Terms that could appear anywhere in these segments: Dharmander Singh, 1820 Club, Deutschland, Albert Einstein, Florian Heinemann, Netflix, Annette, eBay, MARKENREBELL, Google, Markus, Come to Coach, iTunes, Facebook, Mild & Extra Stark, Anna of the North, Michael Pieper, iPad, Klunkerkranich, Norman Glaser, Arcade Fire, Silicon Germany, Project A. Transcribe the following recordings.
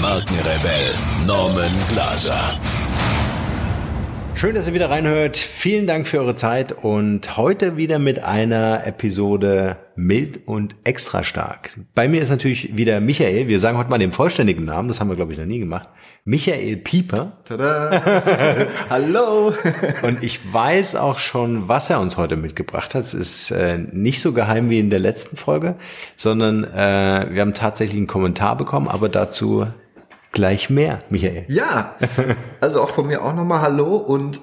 Markenrebell Norman Glaser. Schön, dass ihr wieder reinhört. Vielen Dank für eure Zeit und heute wieder mit einer Episode mild und extra stark. Bei mir ist natürlich wieder Michael. Wir sagen heute mal den vollständigen Namen. Das haben wir, glaube ich, noch nie gemacht. Michael Pieper. Tada! Hallo! Und ich weiß auch schon, was er uns heute mitgebracht hat. Es ist nicht so geheim wie in der letzten Folge, sondern wir haben tatsächlich einen Kommentar bekommen, aber dazu gleich mehr, Michael. Ja, also auch von mir auch nochmal Hallo und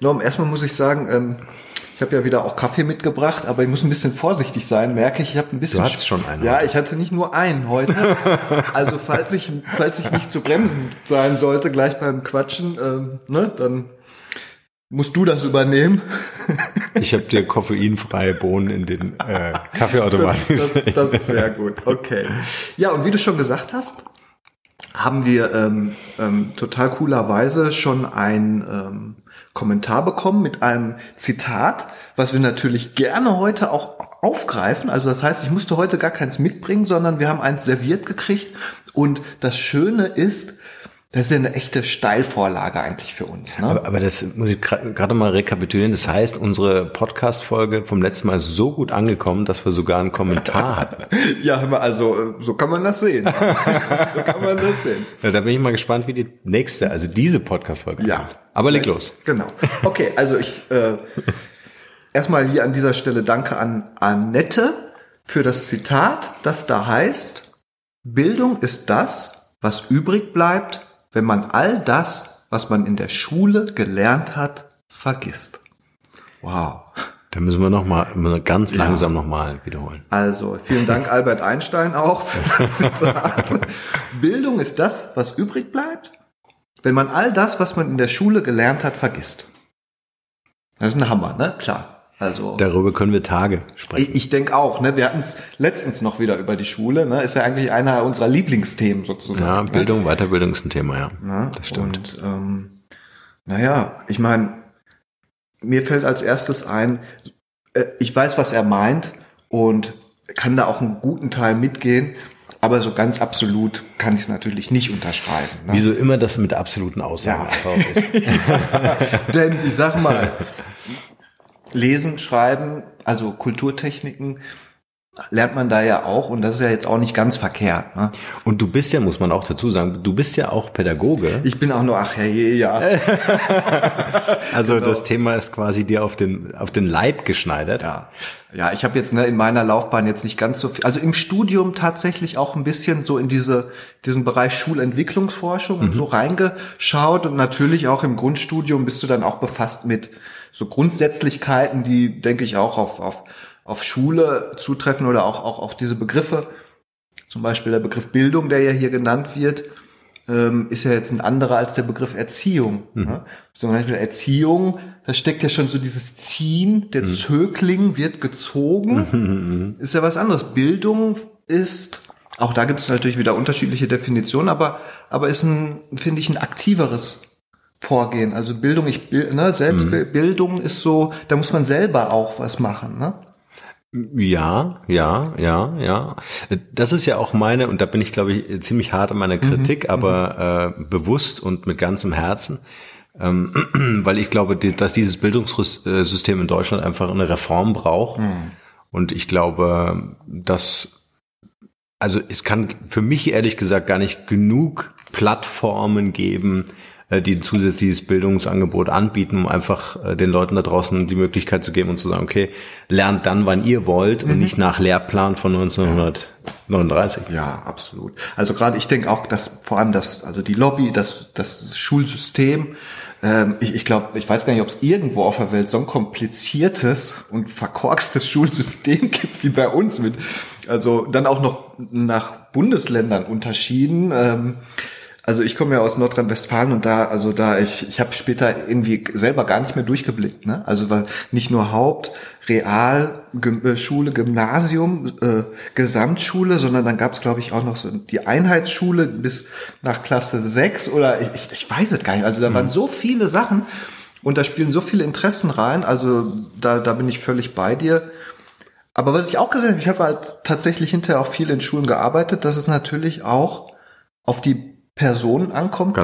Norm, erstmal muss ich sagen, ich habe ja wieder auch Kaffee mitgebracht, aber ich muss ein bisschen vorsichtig sein, merke ich. Ich habe ein bisschen. Du hattest schon einen. Ja, heute. Ich hatte nicht nur einen heute. Also falls ich nicht zu bremsen sein sollte, gleich beim Quatschen, dann musst du das übernehmen. Ich habe dir koffeinfreie Bohnen in den Kaffeeautomaten. Das ist sehr gut, okay. Ja, und wie du schon gesagt hast, haben wir total coolerweise schon einen Kommentar bekommen mit einem Zitat, was wir natürlich gerne heute auch aufgreifen. Also das heißt, ich musste heute gar keins mitbringen, sondern wir haben eins serviert gekriegt. Und das Schöne ist, das ist ja eine echte Steilvorlage eigentlich für uns. Ne? Aber das muss ich gerade mal rekapitulieren. Das heißt, unsere Podcast-Folge vom letzten Mal ist so gut angekommen, dass wir sogar einen Kommentar hatten. Ja, also so kann man das sehen. So kann man das sehen. Ja, da bin ich mal gespannt, wie die nächste, also diese Podcast-Folge kommt. Aber leg los. Genau. Okay, also ich erstmal hier an dieser Stelle danke an Annette für das Zitat, das da heißt, Bildung ist das, was übrig bleibt, wenn man all das, was man in der Schule gelernt hat, vergisst. Wow. Da müssen wir ganz langsam nochmal wiederholen. Also, vielen Dank Albert Einstein auch für das Zitat. Bildung ist das, was übrig bleibt, wenn man all das, was man in der Schule gelernt hat, vergisst. Das ist ein Hammer, ne? Klar. Also, darüber können wir Tage sprechen. Ich denke auch, ne? Wir hatten es letztens noch wieder über die Schule, ne? Ist ja eigentlich einer unserer Lieblingsthemen sozusagen. Ja, Bildung, ne? Weiterbildung ist ein Thema, ja. Na, das stimmt. Und, ich meine, mir fällt als erstes ein, ich weiß, was er meint und kann da auch einen guten Teil mitgehen. Aber so ganz absolut kann ich es natürlich nicht unterschreiben. Ne? Wieso immer das mit absoluten Aussagen ist. Ja, denn ich sag mal, Lesen, Schreiben, also Kulturtechniken lernt man da ja auch und das ist ja jetzt auch nicht ganz verkehrt. Ne? Und du bist ja, muss man auch dazu sagen, du bist ja auch Pädagoge. Ich bin auch nur, Also genau. Das Thema ist quasi dir auf den Leib geschneidert. Ja, ja, ich habe jetzt in meiner Laufbahn jetzt nicht ganz so viel, also im Studium tatsächlich auch ein bisschen so in diesen Bereich Schulentwicklungsforschung und so reingeschaut und natürlich auch im Grundstudium bist du dann auch befasst mit so Grundsätzlichkeiten, die, denke ich, auch auf Schule zutreffen oder auch auf diese Begriffe. Zum Beispiel der Begriff Bildung, der ja hier genannt wird, ist ja jetzt ein anderer als der Begriff Erziehung. Ne? Zum Beispiel Erziehung, da steckt ja schon so dieses Ziehen, der Zögling wird gezogen, ist ja was anderes. Bildung ist, auch da gibt es natürlich wieder unterschiedliche Definitionen, aber ist finde ich, ein aktiveres Vorgehen. Also Bildung, Selbstbildung ist so, da muss man selber auch was machen, ne? Ja. Das ist ja auch meine, und da bin ich, glaube ich, ziemlich hart an meiner Kritik, aber bewusst und mit ganzem Herzen, weil ich glaube, dass dieses Bildungssystem in Deutschland einfach eine Reform braucht. Und ich glaube, es kann für mich ehrlich gesagt gar nicht genug Plattformen geben, die ein zusätzliches Bildungsangebot anbieten, um einfach den Leuten da draußen die Möglichkeit zu geben und zu sagen, okay, lernt dann, wann ihr wollt und nicht nach Lehrplan von 1939. Ja, absolut. Also gerade ich denke auch, dass vor allem die Lobby, das Schulsystem, ich glaube, ich weiß gar nicht, ob es irgendwo auf der Welt so ein kompliziertes und verkorkstes Schulsystem gibt wie bei uns mit, also dann auch noch nach Bundesländern unterschieden. Also ich komme ja aus Nordrhein-Westfalen und da ich habe später irgendwie selber gar nicht mehr durchgeblickt, ne? Also weil nicht nur Haupt, Real, Schule, Gymnasium, Gesamtschule, sondern dann gab's, glaube ich, auch noch so die Einheitsschule bis nach Klasse 6 oder ich weiß es gar nicht. Also da waren so viele Sachen und da spielen so viele Interessen rein. Also da bin ich völlig bei dir. Aber was ich auch gesehen habe, ich habe halt tatsächlich hinterher auch viel in Schulen gearbeitet, dass es natürlich auch auf die Personen ankommt,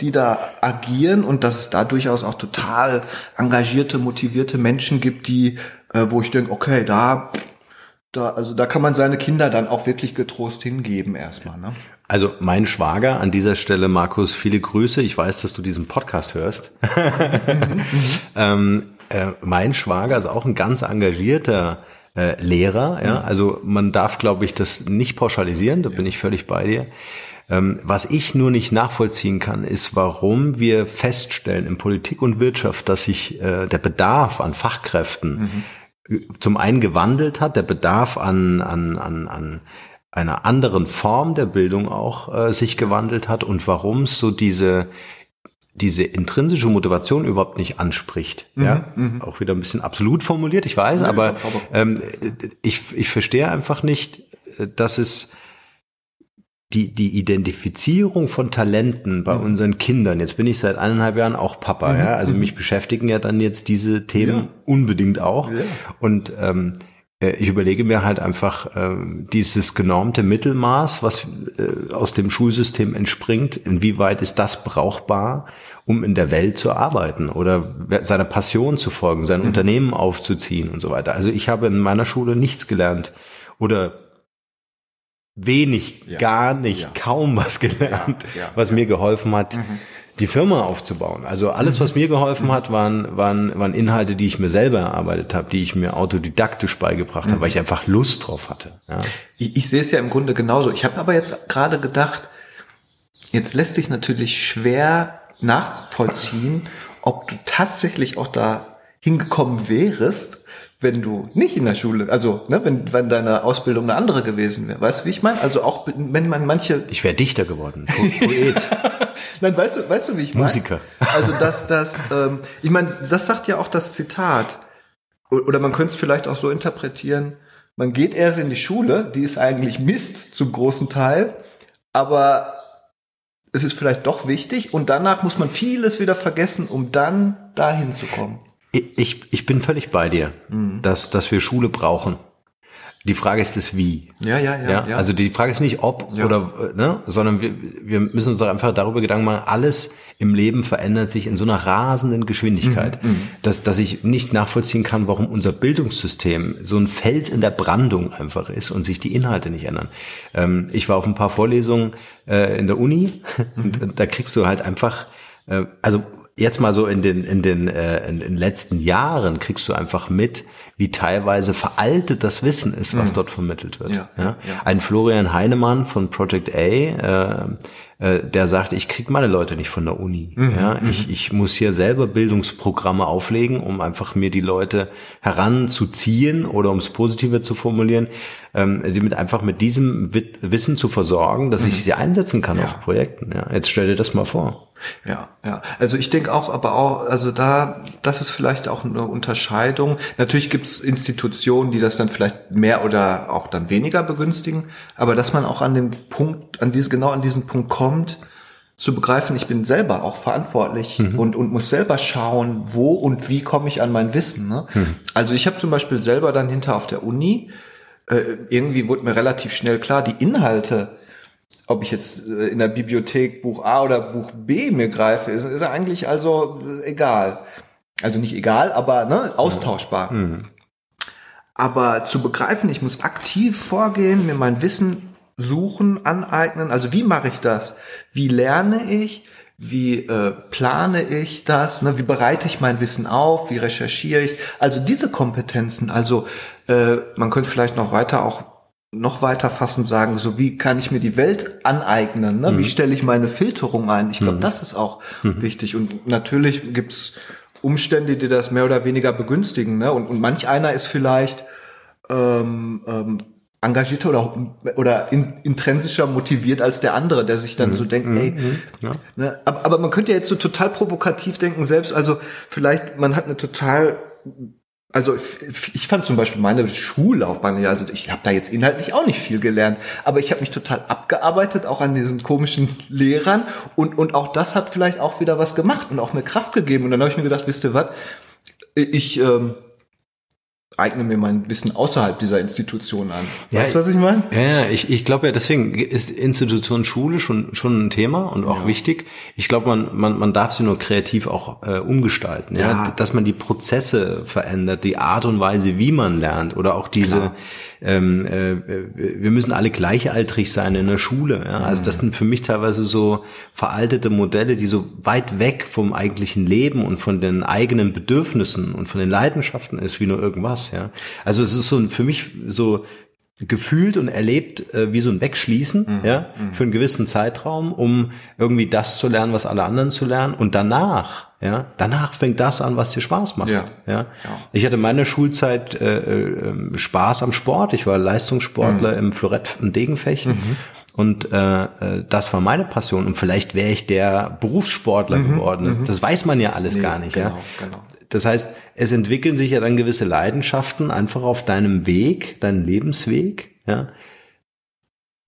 die da agieren und dass es da durchaus auch total engagierte, motivierte Menschen gibt, die, wo ich denke, okay, da kann man seine Kinder dann auch wirklich getrost hingeben erstmal, ne? Also mein Schwager, an dieser Stelle, Markus, viele Grüße. Ich weiß, dass du diesen Podcast hörst. Mein Schwager ist auch ein ganz engagierter Lehrer, ja, also man darf, glaube ich, das nicht pauschalisieren, da bin ich völlig bei dir. Was ich nur nicht nachvollziehen kann, ist, warum wir feststellen in Politik und Wirtschaft, dass sich der Bedarf an Fachkräften zum einen gewandelt hat, der Bedarf an einer anderen Form der Bildung auch sich gewandelt hat und warum es so diese intrinsische Motivation überhaupt nicht anspricht. Auch wieder ein bisschen absolut formuliert, ich weiß, ich verstehe einfach nicht, dass es die Identifizierung von Talenten bei unseren Kindern, jetzt bin ich seit 1,5 Jahren auch Papa, ja, also mich beschäftigen ja dann jetzt diese Themen unbedingt auch und ich überlege mir halt einfach, dieses genormte Mittelmaß, was aus dem Schulsystem entspringt, inwieweit ist das brauchbar, um in der Welt zu arbeiten oder seiner Passion zu folgen, sein Unternehmen aufzuziehen und so weiter. Also ich habe in meiner Schule nichts gelernt oder wenig, gar nicht, kaum was gelernt, was mir geholfen hat, die Firma aufzubauen. Also alles, was mir geholfen hat, waren Inhalte, die ich mir selber erarbeitet habe, die ich mir autodidaktisch beigebracht habe, weil ich einfach Lust drauf hatte. Ja. Ich sehe es ja im Grunde genauso. Ich habe aber jetzt gerade gedacht, jetzt lässt sich natürlich schwer nachvollziehen, ob du tatsächlich auch da hingekommen wärest, wenn du nicht in der Schule, also ne, wenn deine Ausbildung eine andere gewesen wäre. Weißt du, wie ich meine? Also auch wenn man manche... Ich wäre Dichter geworden, Poet. Nein, weißt du, wie ich meine? Musiker. Also ich meine, das sagt ja auch das Zitat. Oder man könnte es vielleicht auch so interpretieren, man geht erst in die Schule, die ist eigentlich Mist zum großen Teil, aber es ist vielleicht doch wichtig und danach muss man vieles wieder vergessen, um dann dahin zu kommen. Ich bin völlig bei dir, dass wir Schule brauchen. Die Frage ist das Wie. Ja. Also die Frage ist nicht ob oder, ne, sondern wir müssen uns doch einfach darüber Gedanken machen, alles im Leben verändert sich in so einer rasenden Geschwindigkeit, dass ich nicht nachvollziehen kann, warum unser Bildungssystem so ein Fels in der Brandung einfach ist und sich die Inhalte nicht ändern. Ich war auf ein paar Vorlesungen in der Uni und da kriegst du halt einfach, also jetzt mal so in den letzten Jahren kriegst du einfach mit, wie teilweise veraltet das Wissen ist, was dort vermittelt wird. Ja. Ein Florian Heinemann von Project A, der sagt, ich krieg meine Leute nicht von der Uni. Ich muss hier selber Bildungsprogramme auflegen, um einfach mir die Leute heranzuziehen oder um es positiver zu formulieren, sie mit diesem Wissen zu versorgen, dass ich sie einsetzen kann auf Projekten. Ja, jetzt stell dir das mal vor. Ja. Also ich denke auch, das ist vielleicht auch eine Unterscheidung. Natürlich gibt's Institutionen, die das dann vielleicht mehr oder auch dann weniger begünstigen, aber dass man auch an diesen Punkt kommt, zu begreifen, ich bin selber auch verantwortlich und muss selber schauen, wo und wie komme ich an mein Wissen, ne? Also ich habe zum Beispiel selber dann hinter auf der Uni, irgendwie wurde mir relativ schnell klar, die Inhalte, ob ich jetzt in der Bibliothek Buch A oder Buch B mir greife, ist eigentlich also egal. Also nicht egal, aber ne, austauschbar. Aber zu begreifen, ich muss aktiv vorgehen, mir mein Wissen suchen, aneignen. Also wie mache ich das? Wie lerne ich? Wie plane ich das? Ne? Wie bereite ich mein Wissen auf? Wie recherchiere ich? Also diese Kompetenzen. Also man könnte vielleicht noch weiter fassend sagen, so wie kann ich mir die Welt aneignen, ne? Wie stelle ich meine Filterung ein? Ich glaube, das ist auch wichtig. Und natürlich gibt's Umstände, die das mehr oder weniger begünstigen, ne? Und manch einer ist vielleicht engagierter oder intrinsischer motiviert als der andere, der sich dann so denkt, ey, ne, aber man könnte ja jetzt so total provokativ denken, selbst, also vielleicht, man hat eine total, also ich fand zum Beispiel meine Schullaufbahn, also ich habe da jetzt inhaltlich auch nicht viel gelernt, aber ich habe mich total abgearbeitet, auch an diesen komischen Lehrern, und auch das hat vielleicht auch wieder was gemacht und auch mir Kraft gegeben, und dann habe ich mir gedacht, wisst ihr was, ich eigne mir mein Wissen außerhalb dieser Institution an. Weißt du, was ich meine? Ja, ich glaube ja, deswegen ist Institution Schule schon ein Thema und auch wichtig. Ich glaube, man darf sie nur kreativ auch umgestalten. Ja? Ja. Dass man die Prozesse verändert, die Art und Weise, wie man lernt, oder auch diese, wir müssen alle gleichaltrig sein in der Schule. Ja? Also das sind für mich teilweise so veraltete Modelle, die so weit weg vom eigentlichen Leben und von den eigenen Bedürfnissen und von den Leidenschaften ist, wie nur irgendwas. Ja? Also es ist so für mich so gefühlt und erlebt wie so ein Wegschließen für einen gewissen Zeitraum, um irgendwie das zu lernen, was alle anderen zu lernen, und danach fängt das an, was dir Spaß macht. Ja. Ich hatte in meiner Schulzeit Spaß am Sport. Ich war Leistungssportler im Florett und Degenfechten. Und das war meine Passion. Und vielleicht wäre ich der Berufssportler geworden. Das weiß man ja alles gar nicht. Genau. Das heißt, es entwickeln sich ja dann gewisse Leidenschaften einfach auf deinem Weg, deinem Lebensweg,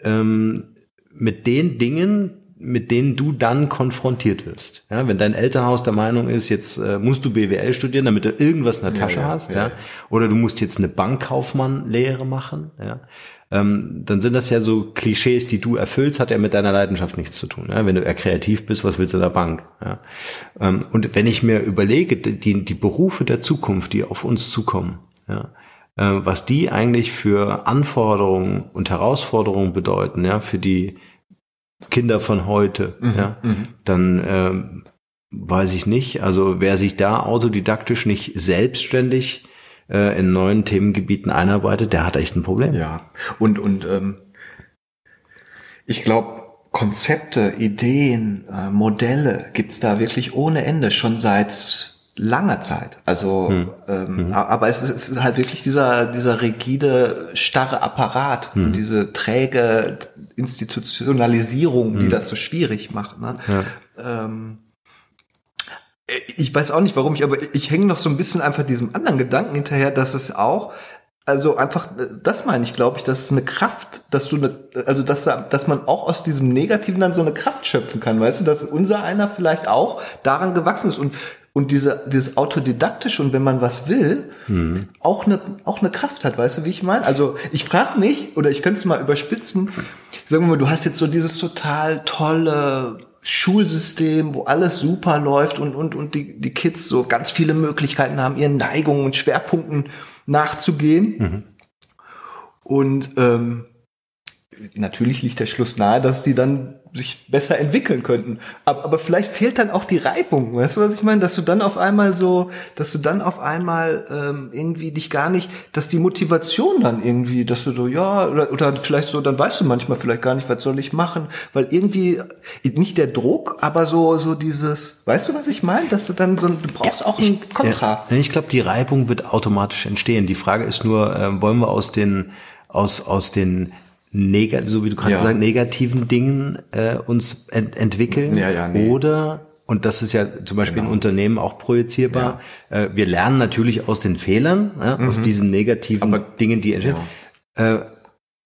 mit den Dingen, mit denen du dann konfrontiert wirst. Ja, wenn dein Elternhaus der Meinung ist, jetzt musst du BWL studieren, damit du irgendwas in der Tasche hast, oder du musst jetzt eine Bankkaufmann-Lehre machen, dann sind das ja so Klischees, die du erfüllst, hat ja mit deiner Leidenschaft nichts zu tun. Ja? Wenn du eher kreativ bist, was willst du in der Bank? Ja? Und wenn ich mir überlege, die Berufe der Zukunft, die auf uns zukommen, was die eigentlich für Anforderungen und Herausforderungen bedeuten, für die Kinder von heute, dann weiß ich nicht, also wer sich da autodidaktisch nicht selbstständig in neuen Themengebieten einarbeitet, der hat echt ein Problem. Ja, und ich glaube, Konzepte, Ideen, Modelle gibt's da wirklich ohne Ende, schon seit langer Zeit. Also aber es ist halt wirklich dieser rigide, starre Apparat, und diese träge Institutionalisierung, die das so schwierig macht. Ne? Ja. Ich weiß auch nicht, warum ich hänge noch so ein bisschen einfach diesem anderen Gedanken hinterher, dass es auch, also einfach, das meine ich, glaube ich, dass es eine Kraft, dass man auch aus diesem Negativen dann so eine Kraft schöpfen kann, weißt du, dass unser einer vielleicht auch daran gewachsen ist und dieses autodidaktische, und wenn man was will, auch eine Kraft hat, weißt du, wie ich meine? Also ich frage mich, oder ich könnte es mal überspitzen, sagen wir mal, du hast jetzt so dieses total tolle Schulsystem, wo alles super läuft und die Kids so ganz viele Möglichkeiten haben, ihren Neigungen und Schwerpunkten nachzugehen. Und natürlich liegt der Schluss nahe, dass die dann sich besser entwickeln könnten. Aber vielleicht fehlt dann auch die Reibung, weißt du, was ich meine? Dass du dann auf einmal irgendwie dich gar nicht, dass die Motivation dann irgendwie, dass du so, oder vielleicht so, dann weißt du manchmal vielleicht gar nicht, was soll ich machen, weil irgendwie, nicht der Druck, aber so dieses, weißt du, was ich meine? Dass du dann du brauchst auch einen Kontra. Ja, ich glaube, die Reibung wird automatisch entstehen. Die Frage ist nur, wollen wir aus den so wie du gerade gesagt, negativen Dingen uns entwickeln, oder, und das ist ja zum Beispiel in Unternehmen auch projizierbar, wir lernen natürlich aus den Fehlern, aus diesen negativen Dingen, die entstehen,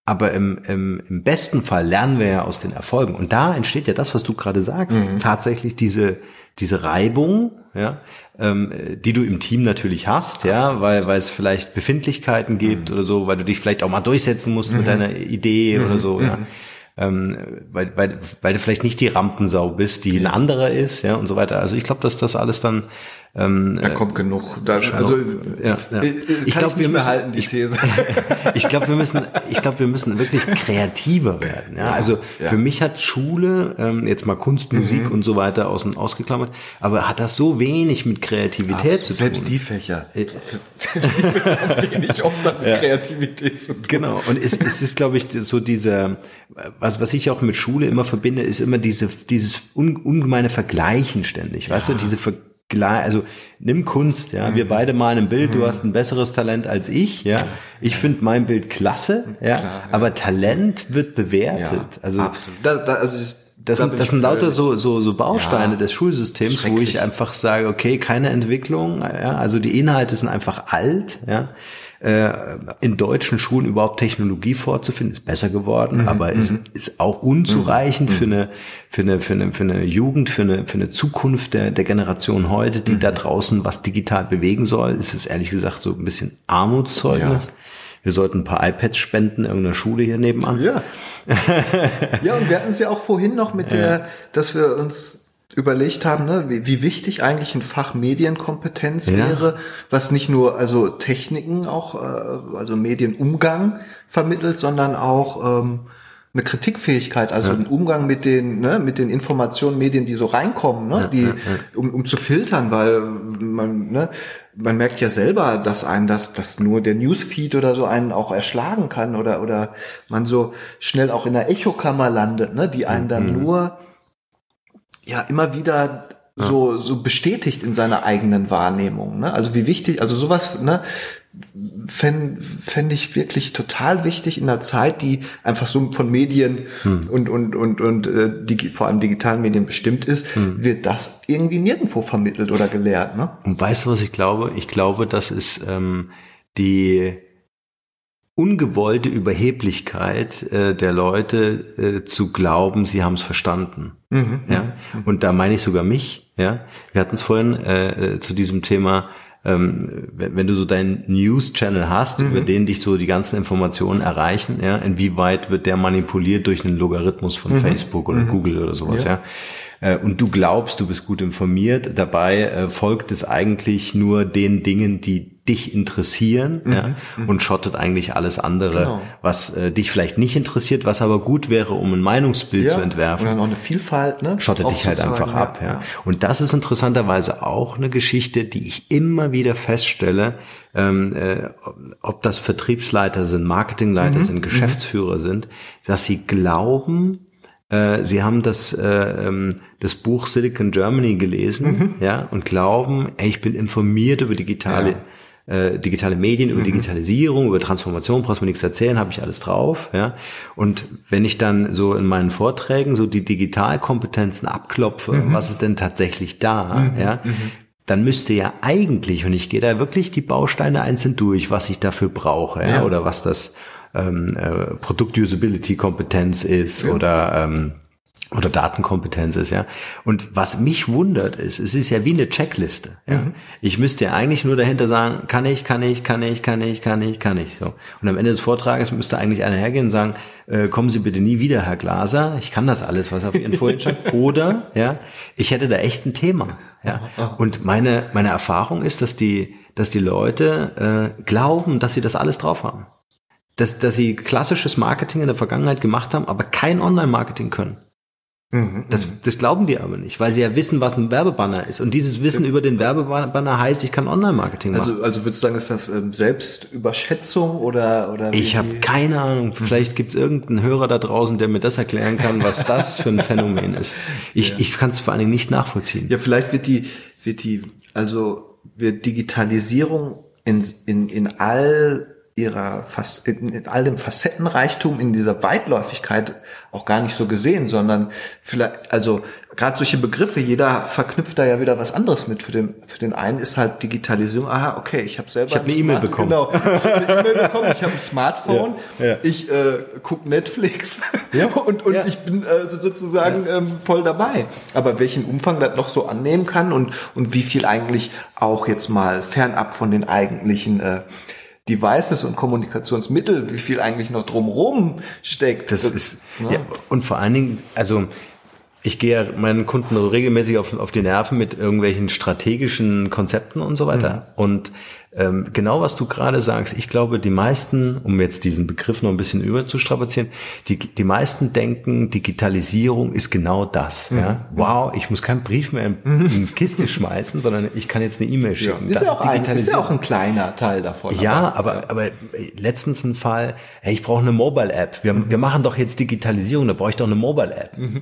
aber im besten Fall lernen wir ja aus den Erfolgen, und da entsteht ja das, was du gerade sagst, tatsächlich diese Reibung, die du im Team natürlich hast, weil es vielleicht Befindlichkeiten gibt oder so, weil du dich vielleicht auch mal durchsetzen musst mit deiner Idee oder so, weil du vielleicht nicht die Rampensau bist, die ein anderer ist, und so weiter. Also ich glaube, dass das alles dann da kommt genug. Ich glaube, wir müssen wirklich kreativer werden. Ja? Also für mich hat Schule jetzt mal Kunst, Musik und so weiter ausgeklammert, aber hat das so wenig mit Kreativität zu tun. Selbst die Fächer. Die wenig oft mit Kreativität zu tun. Genau. Und es ist, glaube ich, so dieser, was ich auch mit Schule immer verbinde, ist immer dieses ungemeine Vergleichen ständig. Weißt du, diese klar, also nimm Kunst, ja, wir beide malen ein Bild, du hast ein besseres Talent als ich, ja, ich finde mein Bild klasse, ja, klar, ja, aber Talent wird bewertet, ja, also absolut. Das sind lauter so Bausteine, ja, des Schulsystems, wo ich einfach sage, okay, keine Entwicklung, ja, also die Inhalte sind einfach alt, ja. In deutschen Schulen überhaupt Technologie vorzufinden, ist besser geworden, aber ist auch unzureichend für eine Jugend, für eine Zukunft der Generation heute, die da draußen was digital bewegen soll. Ist es ehrlich gesagt so ein bisschen Armutszeugnis. Ja. Wir sollten ein paar iPads spenden, irgendeiner Schule hier nebenan. Ja. Ja, und wir hatten es ja auch vorhin noch mit der, dass wir uns überlegt haben, ne, wie wichtig eigentlich ein Fach Medienkompetenz wäre, was nicht nur also Techniken auch, also Medienumgang vermittelt, sondern auch eine Kritikfähigkeit, also ein Umgang mit den Informationen, Medien, die so reinkommen, ne, um zu filtern, weil man merkt ja selber, dass einen dass nur der Newsfeed oder so einen auch erschlagen kann oder man so schnell auch in der Echokammer landet, ne, die einen dann nur immer wieder so bestätigt in seiner eigenen Wahrnehmung, ne? Also wie wichtig, also sowas, ne, fände ich wirklich total wichtig in einer Zeit, die einfach so von Medien und vor allem digitalen Medien bestimmt ist, wird das irgendwie nirgendwo vermittelt oder gelehrt, ne? Und weißt du, was ich glaube? Ich glaube, das ist die ungewollte Überheblichkeit der Leute zu glauben, sie haben es verstanden. Ja? Und da meine ich sogar mich. Ja? Wir hatten es vorhin zu diesem Thema, wenn du so deinen News-Channel hast, über den dich so die ganzen Informationen erreichen, ja? Inwieweit wird der manipuliert durch einen Logarithmus von Facebook oder Google oder sowas, ja? Und du glaubst, du bist gut informiert, dabei folgt es eigentlich nur den Dingen, die dich interessieren, ja, und schottet eigentlich alles andere, was dich vielleicht nicht interessiert, was aber gut wäre, um ein Meinungsbild zu entwerfen. Oder noch eine Vielfalt, ne? Schottet dich halt einfach ab. Ja. Und das ist interessanterweise auch eine Geschichte, die ich immer wieder feststelle, ob das Vertriebsleiter sind, Marketingleiter sind, Geschäftsführer sind, dass sie glauben, sie haben das Buch Silicon Germany gelesen, ja, und glauben, ey, ich bin informiert über digitale Medien, über Digitalisierung, über Transformation, brauchst mir nichts erzählen, habe ich alles drauf, ja. Und wenn ich dann so in meinen Vorträgen so die Digitalkompetenzen abklopfe, was ist denn tatsächlich da, ja, dann müsste ja eigentlich, und ich gehe da wirklich die Bausteine einzeln durch, was ich dafür brauche, ja, oder was das Produkt-Usability-Kompetenz ist oder Datenkompetenz ist, ja. Und was mich wundert ist, es ist ja wie eine Checkliste, ja. Ich müsste ja eigentlich nur dahinter sagen, kann ich, so. Und am Ende des Vortrages müsste eigentlich einer hergehen und sagen, kommen Sie bitte nie wieder, Herr Glaser, ich kann das alles, was auf Ihren Folien stand, oder, ja, ich hätte da echt ein Thema, ja. Und meine Erfahrung ist, dass die Leute glauben, dass sie das alles drauf haben. Dass sie klassisches Marketing in der Vergangenheit gemacht haben, aber kein Online-Marketing können. Das glauben die aber nicht, weil sie ja wissen, was ein Werbebanner ist. Und dieses Wissen über den Werbebanner heißt, ich kann Online-Marketing machen. Also würdest du sagen, ist das Selbstüberschätzung oder? Ich habe keine Ahnung. Vielleicht gibt es irgendeinen Hörer da draußen, der mir das erklären kann, was das für ein Phänomen ist. Ich kann es vor allen Dingen nicht nachvollziehen. Ja, vielleicht wird Digitalisierung in all ihrer in all dem Facettenreichtum, in dieser Weitläufigkeit auch gar nicht so gesehen, sondern vielleicht, also gerade solche Begriffe, jeder verknüpft da ja wieder was anderes mit. Für den einen ist halt Digitalisierung, aha, okay, ich habe eine E-Mail bekommen. Genau, ich habe eine E-Mail bekommen, ich habe ein Smartphone, ich gucke Netflix und ich bin sozusagen voll dabei. Aber welchen Umfang das noch so annehmen kann und wie viel eigentlich auch jetzt mal fernab von den eigentlichen Devices und Kommunikationsmittel, wie viel eigentlich noch drumherum steckt. Das ist, ne? Ja, und vor allen Dingen, also ich gehe ja meinen Kunden regelmäßig auf die Nerven mit irgendwelchen strategischen Konzepten und so weiter. Und Genau, was du gerade sagst. Ich glaube, die meisten, um jetzt diesen Begriff noch ein bisschen überzustrapazieren, die meisten denken, Digitalisierung ist genau das. Mhm. Ja? Wow, ich muss keinen Brief mehr in die Kiste schmeißen, sondern ich kann jetzt eine E-Mail schicken. Ja, das ist Digitalisierung. Ist ja auch ein kleiner Teil davon. Ja, aber letztens ein Fall, hey, ich brauche eine Mobile-App. Wir machen doch jetzt Digitalisierung, da brauche ich doch eine Mobile-App. Mhm.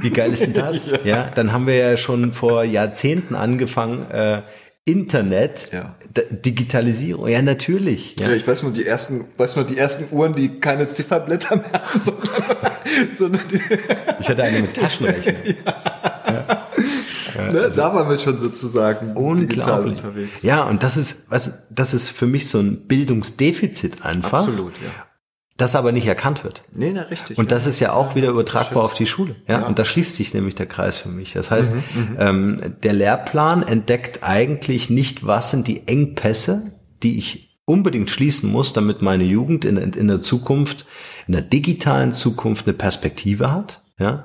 Wie geil ist denn das? Ja. Ja, dann haben wir ja schon vor Jahrzehnten angefangen, Internet, ja. Digitalisierung, ja natürlich. Ja. Ja, ich weiß nur die ersten Uhren, die keine Zifferblätter mehr haben, sondern die ich hatte eine mit Taschenrechner. Ja. Ja. Ja, ne, also da waren wir schon sozusagen digital unterwegs. Ja, und das ist für mich so ein Bildungsdefizit einfach. Absolut, ja. Das aber nicht erkannt wird. Nee, na richtig. Und das ist ja auch wieder übertragbar auf die Schule. Ja? Ja. Und da schließt sich nämlich der Kreis für mich. Das heißt, der Lehrplan entdeckt eigentlich nicht, was sind die Engpässe, die ich unbedingt schließen muss, damit meine Jugend in der Zukunft, in der digitalen Zukunft eine Perspektive hat. Ja?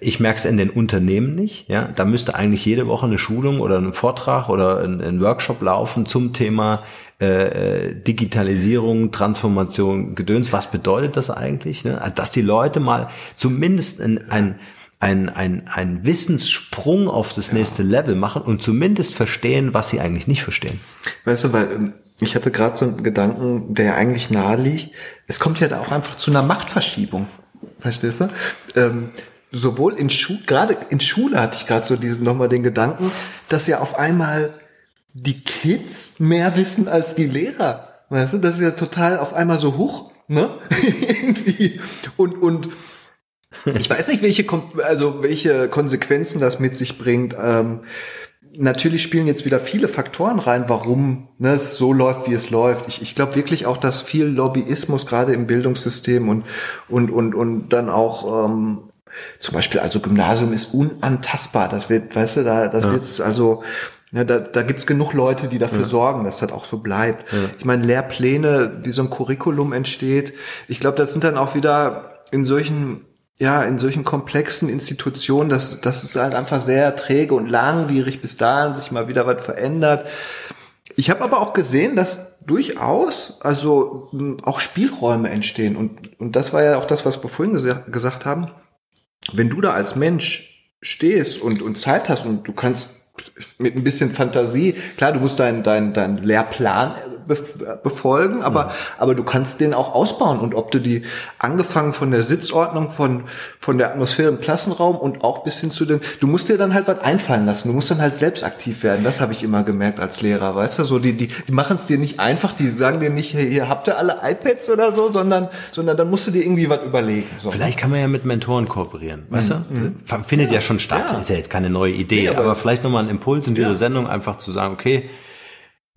Ich merke es in den Unternehmen nicht. Ja? Da müsste eigentlich jede Woche eine Schulung oder ein Vortrag oder ein Workshop laufen zum Thema Digitalisierung, Transformation, Gedöns. Was bedeutet das eigentlich? Ne? Dass die Leute mal zumindest einen Wissenssprung auf das nächste Level machen und zumindest verstehen, was sie eigentlich nicht verstehen. Weißt du, weil ich hatte gerade so einen Gedanken, der eigentlich nahe liegt. Es kommt ja da auch einfach zu einer Machtverschiebung. Verstehst du? Sowohl in Schule, gerade in Schule hatte ich gerade so diesen nochmal den Gedanken, dass ja auf einmal die Kids mehr wissen als die Lehrer. Weißt du, das ist ja total auf einmal so hoch, ne? Irgendwie. Und ich weiß nicht, welche Konsequenzen das mit sich bringt. Natürlich spielen jetzt wieder viele Faktoren rein, warum es so läuft, wie es läuft. Ich glaube wirklich auch, dass viel Lobbyismus gerade im Bildungssystem und dann auch zum Beispiel, also Gymnasium ist unantastbar. Das wird, weißt du, wird's also. Ja, da gibt's genug Leute, die dafür sorgen, dass das auch so bleibt. Ja. Ich meine, Lehrpläne, wie so ein Curriculum entsteht. Ich glaube, das sind dann auch wieder in solchen komplexen Institutionen, das ist halt einfach sehr träge und langwierig, bis dahin sich mal wieder was verändert. Ich habe aber auch gesehen, dass durchaus also auch Spielräume entstehen. Und das war ja auch das, was wir vorhin gesagt haben. Wenn du da als Mensch stehst und Zeit hast und du kannst mit ein bisschen Fantasie, klar, du musst deinen Lehrplan befolgen, aber du kannst den auch ausbauen. Und ob du die, angefangen von der Sitzordnung, von der Atmosphäre im Klassenraum und auch bis hin zu dem, du musst dir dann halt was einfallen lassen, du musst dann halt selbst aktiv werden. Das habe ich immer gemerkt als Lehrer, weißt du, so die machen es dir nicht einfach, die sagen dir nicht, hey, hier habt ihr alle iPads oder so, sondern dann musst du dir irgendwie was überlegen. So. Vielleicht kann man ja mit Mentoren kooperieren, weißt du? Findet ja schon statt, ist ja jetzt keine neue Idee, aber vielleicht nochmal ein Impuls in dieser Sendung, einfach zu sagen, okay,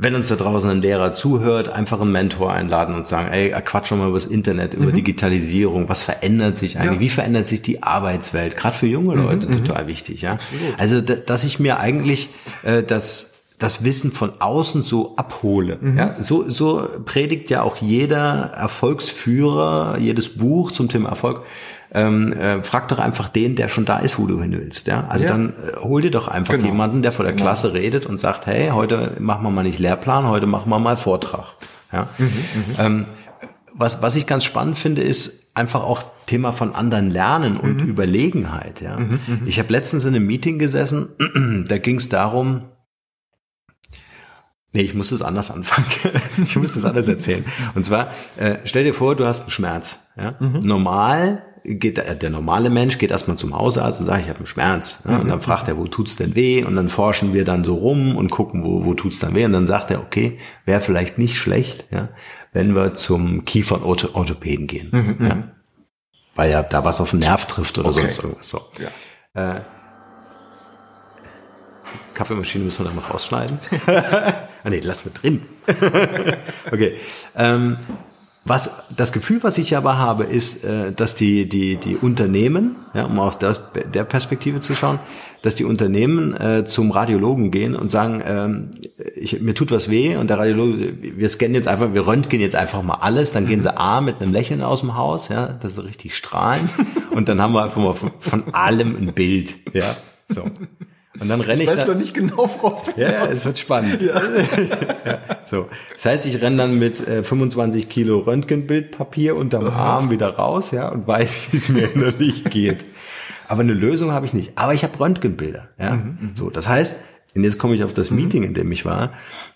wenn uns da draußen ein Lehrer zuhört, einfach einen Mentor einladen und sagen, ey, quatsch schon mal über das Internet, über Digitalisierung, was verändert sich eigentlich, wie verändert sich die Arbeitswelt, gerade für junge Leute, total wichtig, ja. Absolut. Also, dass ich mir eigentlich das Wissen von außen so abhole, ja. So predigt ja auch jeder Erfolgsführer, jedes Buch zum Thema Erfolg. Frag doch einfach den, der schon da ist, wo du hin willst. Ja? Also dann hol dir doch einfach jemanden, der vor der Klasse redet und sagt, hey, heute machen wir mal nicht Lehrplan, heute machen wir mal Vortrag. Ja? Was ich ganz spannend finde, ist einfach auch Thema von anderen Lernen und Überlegenheit. Ja? Ich habe letztens in einem Meeting gesessen, da ging es darum, ich muss es anders anfangen. Ich muss es anders erzählen. Und zwar, stell dir vor, du hast einen Schmerz. Ja? Normal geht der normale Mensch geht erstmal zum Hausarzt und sagt, ich habe einen Schmerz. Ja, und dann fragt er, wo tut's denn weh? Und dann forschen wir dann so rum und gucken, wo tut's dann weh? Und dann sagt er, okay, wäre vielleicht nicht schlecht, ja, wenn wir zum Kiefernorthopäden gehen. Ja? Weil ja da was auf den Nerv trifft oder sonst irgendwas. So. Ja. Kaffeemaschine müssen wir dann noch rausschneiden. Ah nee, lass mit drin. Okay. Das Gefühl, was ich aber habe, ist, dass die Unternehmen, ja, um aus der Perspektive zu schauen, dass die Unternehmen zum Radiologen gehen und sagen, mir tut was weh, und der Radiologe, wir röntgen jetzt einfach mal alles, dann gehen sie mit einem Lächeln aus dem Haus, ja, das ist richtig strahlend, und dann haben wir einfach mal von allem ein Bild, ja, so. Und dann renne ich. Ich weiß noch nicht genau, worauf du hinaus. Ja, es wird spannend. Ja. Ja. So. Das heißt, ich renne dann mit 25 Kilo Röntgenbildpapier unterm Arm wieder raus, ja, und weiß, wie es mir innerlich geht. Aber eine Lösung habe ich nicht. Aber ich habe Röntgenbilder. Ja. Mhm, so, das heißt, und jetzt komme ich auf das Meeting, in dem ich war.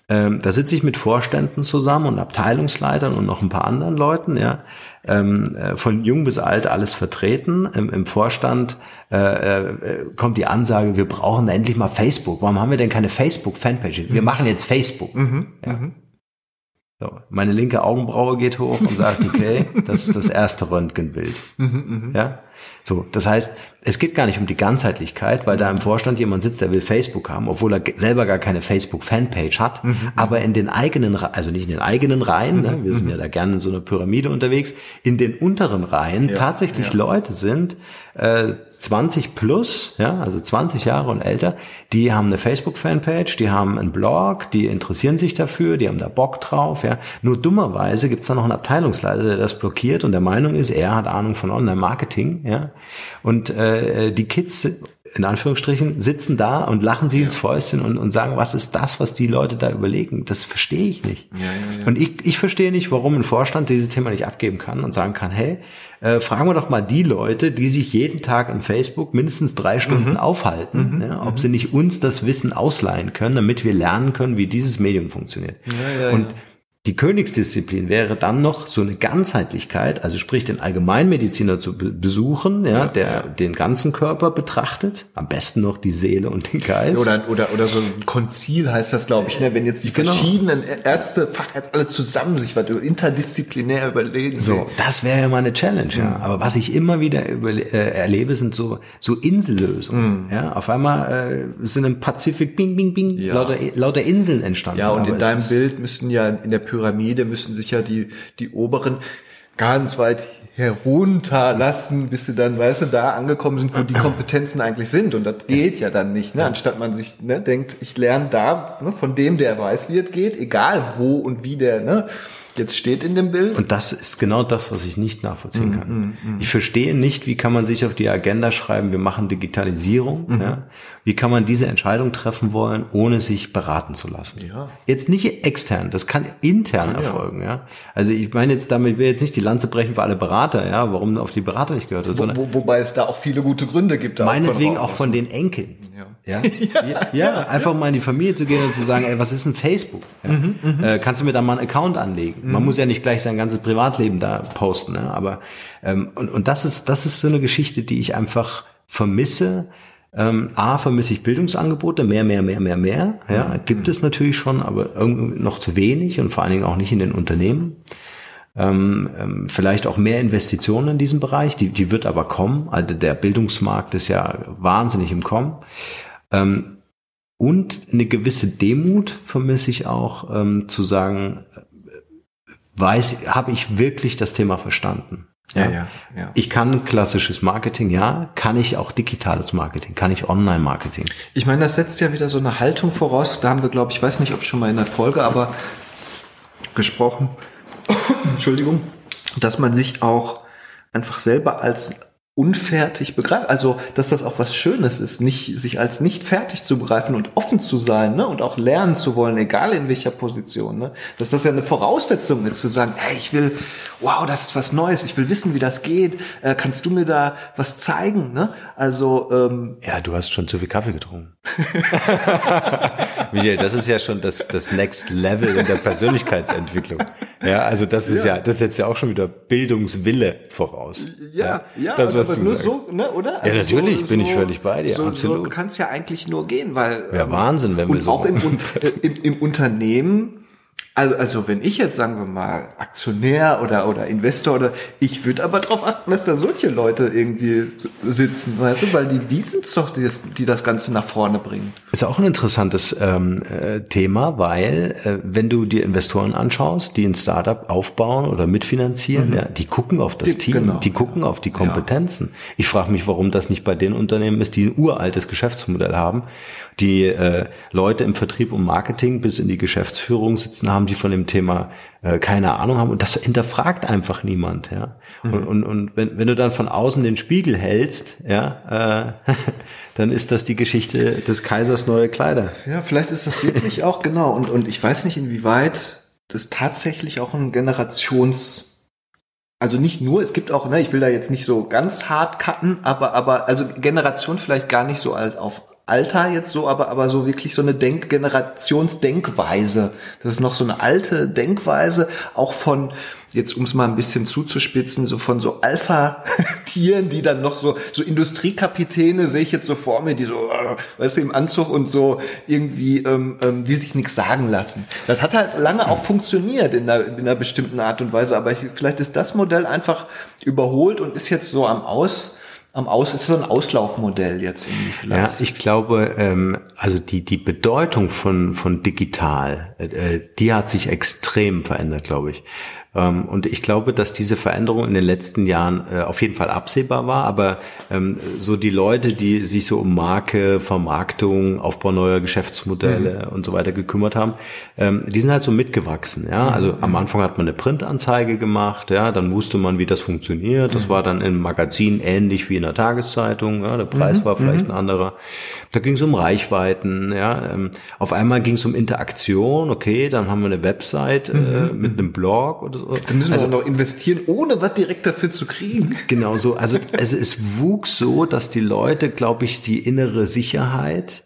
Da sitze ich mit Vorständen zusammen und Abteilungsleitern und noch ein paar anderen Leuten, ja, von jung bis alt alles vertreten. Im Vorstand kommt die Ansage, wir brauchen endlich mal Facebook. Warum haben wir denn keine Facebook-Fanpage? Wir machen jetzt Facebook. Mhm. Ja. Mhm. So, meine linke Augenbraue geht hoch und sagt, okay, das ist das erste Röntgenbild. Ja? So, das heißt, es geht gar nicht um die Ganzheitlichkeit, weil da im Vorstand jemand sitzt, der will Facebook haben, obwohl er selber gar keine Facebook-Fanpage hat, aber in den eigenen, also nicht in den eigenen Reihen, ne? Wir sind ja da gerne in so einer Pyramide unterwegs, in den unteren Reihen tatsächlich Leute sind, 20 plus, ja, also 20 Jahre und älter, die haben eine Facebook-Fanpage, die haben einen Blog, die interessieren sich dafür, die haben da Bock drauf, ja. Nur dummerweise gibt's da noch einen Abteilungsleiter, der das blockiert und der Meinung ist, er hat Ahnung von Online-Marketing, ja. Und die Kids, in Anführungsstrichen, sitzen da und lachen sich ins Fäustchen und sagen, was ist das, was die Leute da überlegen? Das verstehe ich nicht. Ja. Und ich verstehe nicht, warum ein Vorstand dieses Thema nicht abgeben kann und sagen kann, hey, fragen wir doch mal die Leute, die sich jeden Tag in Facebook mindestens 3 Stunden aufhalten, ja, ob sie nicht uns das Wissen ausleihen können, damit wir lernen können, wie dieses Medium funktioniert. Und die Königsdisziplin wäre dann noch so eine Ganzheitlichkeit, also sprich den Allgemeinmediziner zu besuchen, ja, der den ganzen Körper betrachtet, am besten noch die Seele und den Geist. Oder so ein Konzil heißt das, glaube ich, ne, wenn jetzt die verschiedenen Ärzte, Fachärzte alle zusammen sich was interdisziplinär überlegen. So, das wäre ja mal eine Challenge, ja. Aber was ich immer wieder erlebe, sind so Insellösungen, ja. Auf einmal sind im Pazifik lauter Inseln entstanden. Ja, und in deinem Bild müssten ja in der Pyramide müssen sich ja die Oberen ganz weit herunterlassen, bis sie dann, weißt du, da angekommen sind, wo die Kompetenzen eigentlich sind. Und das geht ja dann nicht, ne? Anstatt man sich, ne, denkt, ich lerne da, ne, von dem, der weiß, wie es geht, egal wo und wie der, ne, jetzt steht in dem Bild. Und das ist genau das, was ich nicht nachvollziehen kann. Ich verstehe nicht, wie kann man sich auf die Agenda schreiben, wir machen Digitalisierung. Ja? Wie kann man diese Entscheidung treffen wollen, ohne sich beraten zu lassen? Ja. Jetzt nicht extern, das kann intern erfolgen. Ja? Also ich meine jetzt, damit will jetzt nicht die Lanze brechen für alle Berater, ja, warum auf die Berater nicht gehört wird. Wobei es da auch viele gute Gründe gibt. Meinetwegen auch von den Enkeln. Ja. Einfach mal in die Familie zu gehen und zu sagen, ey, was ist denn Facebook? Ja. Kannst du mir da mal einen Account anlegen? Man muss ja nicht gleich sein ganzes Privatleben da posten, ne? Aber und das ist so eine Geschichte, die ich einfach vermisse. A, vermisse ich Bildungsangebote, mehr. Ja, gibt es natürlich schon, aber irgendwie noch zu wenig und vor allen Dingen auch nicht in den Unternehmen. Vielleicht auch mehr Investitionen in diesem Bereich, die wird aber kommen. Also der Bildungsmarkt ist ja wahnsinnig im Kommen. Und eine gewisse Demut vermisse ich auch, zu sagen, habe ich wirklich das Thema verstanden? Ja. Ich kann klassisches Marketing, kann ich auch digitales Marketing, kann ich Online-Marketing. Ich meine, das setzt ja wieder so eine Haltung voraus. Da haben wir, glaube ich, weiß nicht, ob schon mal in der Folge, aber gesprochen, Entschuldigung, dass man sich auch einfach selber als unfertig begreift, also dass das auch was Schönes ist, nicht sich als nicht fertig zu begreifen und offen zu sein, ne, und auch lernen zu wollen, egal in welcher Position, ne, dass das ja eine Voraussetzung ist, zu sagen, hey, ich will, wow, das ist was Neues, ich will wissen, wie das geht, kannst du mir da was zeigen, ne, also ja, du hast schon zu viel Kaffee getrunken. Michael, das ist ja schon das Next Level in der Persönlichkeitsentwicklung, ja, also das setzt ja auch schon wieder Bildungswille voraus. Ja. Das, was aber nur sagst. So, ne, oder? Also ja, natürlich bin ich völlig bei dir, absolut. So kann es ja eigentlich nur gehen, weil... Ja, Wahnsinn, wenn wir so... Und auch im Unternehmen, also wenn ich jetzt, sagen wir mal, Aktionär oder Investor, oder ich würde aber darauf achten, dass da solche Leute irgendwie sitzen, weißt du, weil die sind es doch, die das Ganze nach vorne bringen. Ist auch ein interessantes Thema, weil wenn du dir Investoren anschaust, die ein Startup aufbauen oder mitfinanzieren, die gucken auf das Team, genau, die gucken auf die Kompetenzen. Ja. Ich frage mich, warum das nicht bei den Unternehmen ist, die ein uraltes Geschäftsmodell haben, die Leute im Vertrieb und Marketing bis in die Geschäftsführung sitzen sitzen haben, die von dem Thema keine Ahnung haben, und das hinterfragt einfach niemand, ja. Und wenn du dann von außen den Spiegel hältst, ja, dann ist das die Geschichte des Kaisers neue Kleider. Ja, vielleicht ist das wirklich auch genau. Und ich weiß nicht, inwieweit das tatsächlich auch ein also nicht nur, es gibt auch, ne, ich will da jetzt nicht so ganz hart cutten, aber also Generation vielleicht gar nicht so alt auf Alter jetzt so, aber so wirklich so eine Generationsdenkweise. Das ist noch so eine alte Denkweise, auch von, jetzt um es mal ein bisschen zuzuspitzen, so von so Alpha-Tieren, die dann noch so Industriekapitäne sehe ich jetzt so vor mir, die so, weißt du, im Anzug und so irgendwie, die sich nichts sagen lassen. Das hat halt lange auch funktioniert in einer bestimmten Art und Weise, aber vielleicht ist das Modell einfach überholt und ist jetzt so ist so ein Auslaufmodell jetzt irgendwie vielleicht. Ja, ich glaube, also die Bedeutung von digital, die hat sich extrem verändert, glaube ich. Und ich glaube, dass diese Veränderung in den letzten Jahren auf jeden Fall absehbar war, aber so die Leute, die sich so um Marke, Vermarktung, Aufbau neuer Geschäftsmodelle und so weiter gekümmert haben, die sind halt so mitgewachsen, ja. Also am Anfang hat man eine Printanzeige gemacht, ja, dann wusste man, wie das funktioniert. Das war dann im Magazin ähnlich wie in der Tageszeitung, ja, der Preis war vielleicht ein anderer. Da ging es um Reichweiten, ja. Auf einmal ging es um Interaktion, okay, dann haben wir eine Website mit einem Blog oder so. Dann müssen wir also noch investieren, ohne was direkt dafür zu kriegen. Genau so. Also es wuchs so, dass die Leute, glaube ich, die innere Sicherheit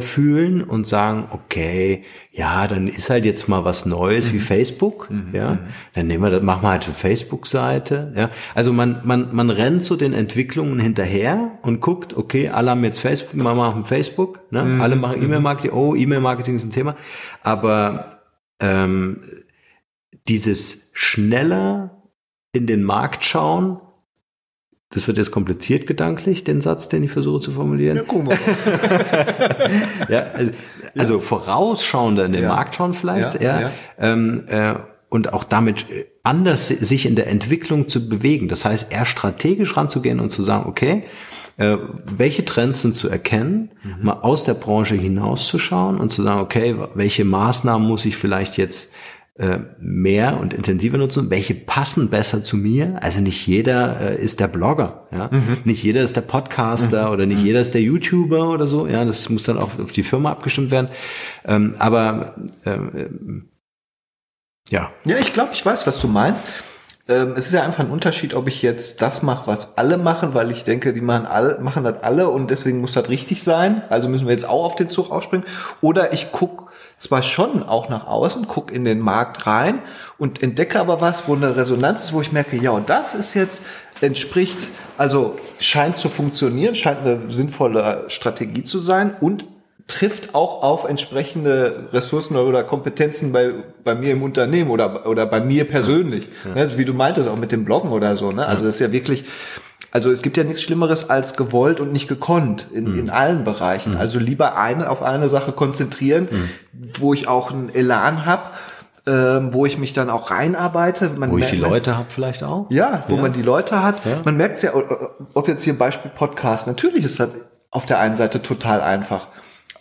fühlen und sagen, okay, ja, dann ist halt jetzt mal was Neues wie Facebook, ja, dann machen wir halt eine Facebook-Seite, ja. Also man rennt so den Entwicklungen hinterher und guckt, okay, alle haben jetzt Facebook, wir machen Facebook, ne? Alle machen E-Mail-Marketing, oh, E-Mail-Marketing ist ein Thema, aber dieses schneller in den Markt schauen, das wird jetzt kompliziert gedanklich, den Satz, den ich versuche zu formulieren. Ja, guck mal. Ja, also vorausschauender in den Markt schauen vielleicht. Ja. Und auch damit anders sich in der Entwicklung zu bewegen. Das heißt, eher strategisch ranzugehen und zu sagen, okay, welche Trends sind zu erkennen, mal aus der Branche hinauszuschauen und zu sagen, okay, welche Maßnahmen muss ich vielleicht jetzt mehr und intensiver nutzen, welche passen besser zu mir, also nicht jeder ist der Blogger, ja? Nicht jeder ist der Podcaster oder nicht jeder ist der YouTuber oder so, ja, das muss dann auch auf die Firma abgestimmt werden, Ja, ich glaube, ich weiß, was du meinst. Es ist ja einfach ein Unterschied, ob ich jetzt das mache, was alle machen, weil ich denke, die machen das alle und deswegen muss das richtig sein, also müssen wir jetzt auch auf den Zug aufspringen, oder ich gucke zwar schon auch nach außen, guck in den Markt rein und entdecke aber was, wo eine Resonanz ist, wo ich merke, ja, und das ist jetzt, entspricht, also scheint zu funktionieren, scheint eine sinnvolle Strategie zu sein und trifft auch auf entsprechende Ressourcen oder Kompetenzen bei mir im Unternehmen oder bei mir persönlich. Ja. Wie du meintest, auch mit dem Bloggen oder so, ne? Also das ist ja wirklich, also es gibt ja nichts Schlimmeres als gewollt und nicht gekonnt in allen Bereichen. Also lieber auf eine Sache konzentrieren, wo ich auch einen Elan habe, wo ich mich dann auch reinarbeite. Leute habe vielleicht auch. Ja, wo man die Leute hat. Ja. Man merkt es ja, ob jetzt hier Beispiel Podcast, natürlich ist das auf der einen Seite total einfach.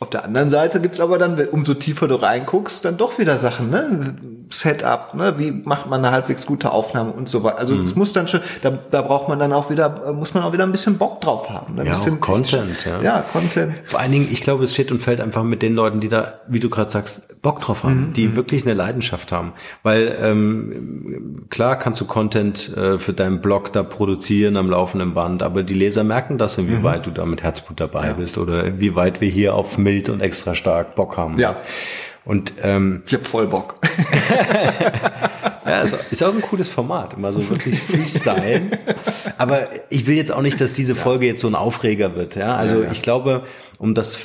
Auf der anderen Seite gibt's aber dann, umso tiefer du reinguckst, dann doch wieder Sachen, ne? Setup, ne? Wie macht man eine halbwegs gute Aufnahme und so weiter. Also es muss dann schon, da braucht man dann auch wieder, muss man auch wieder ein bisschen Bock drauf haben. Ne? Ja, auch Content. Ja, Content. Vor allen Dingen, ich glaube, es steht und fällt einfach mit den Leuten, die da, wie du gerade sagst, Bock drauf haben, die wirklich eine Leidenschaft haben. Weil klar kannst du Content für deinen Blog da produzieren am laufenden Band, aber die Leser merken das, inwieweit du da mit Herzblut dabei bist oder inwieweit wir hier auf Mild und extra stark Bock haben. Ja. Und, ich hab voll Bock. Ja, ist auch ein cooles Format, immer so wirklich freestylen. Aber ich will jetzt auch nicht, dass diese Folge jetzt so ein Aufreger wird. Ja? Also ich glaube, um das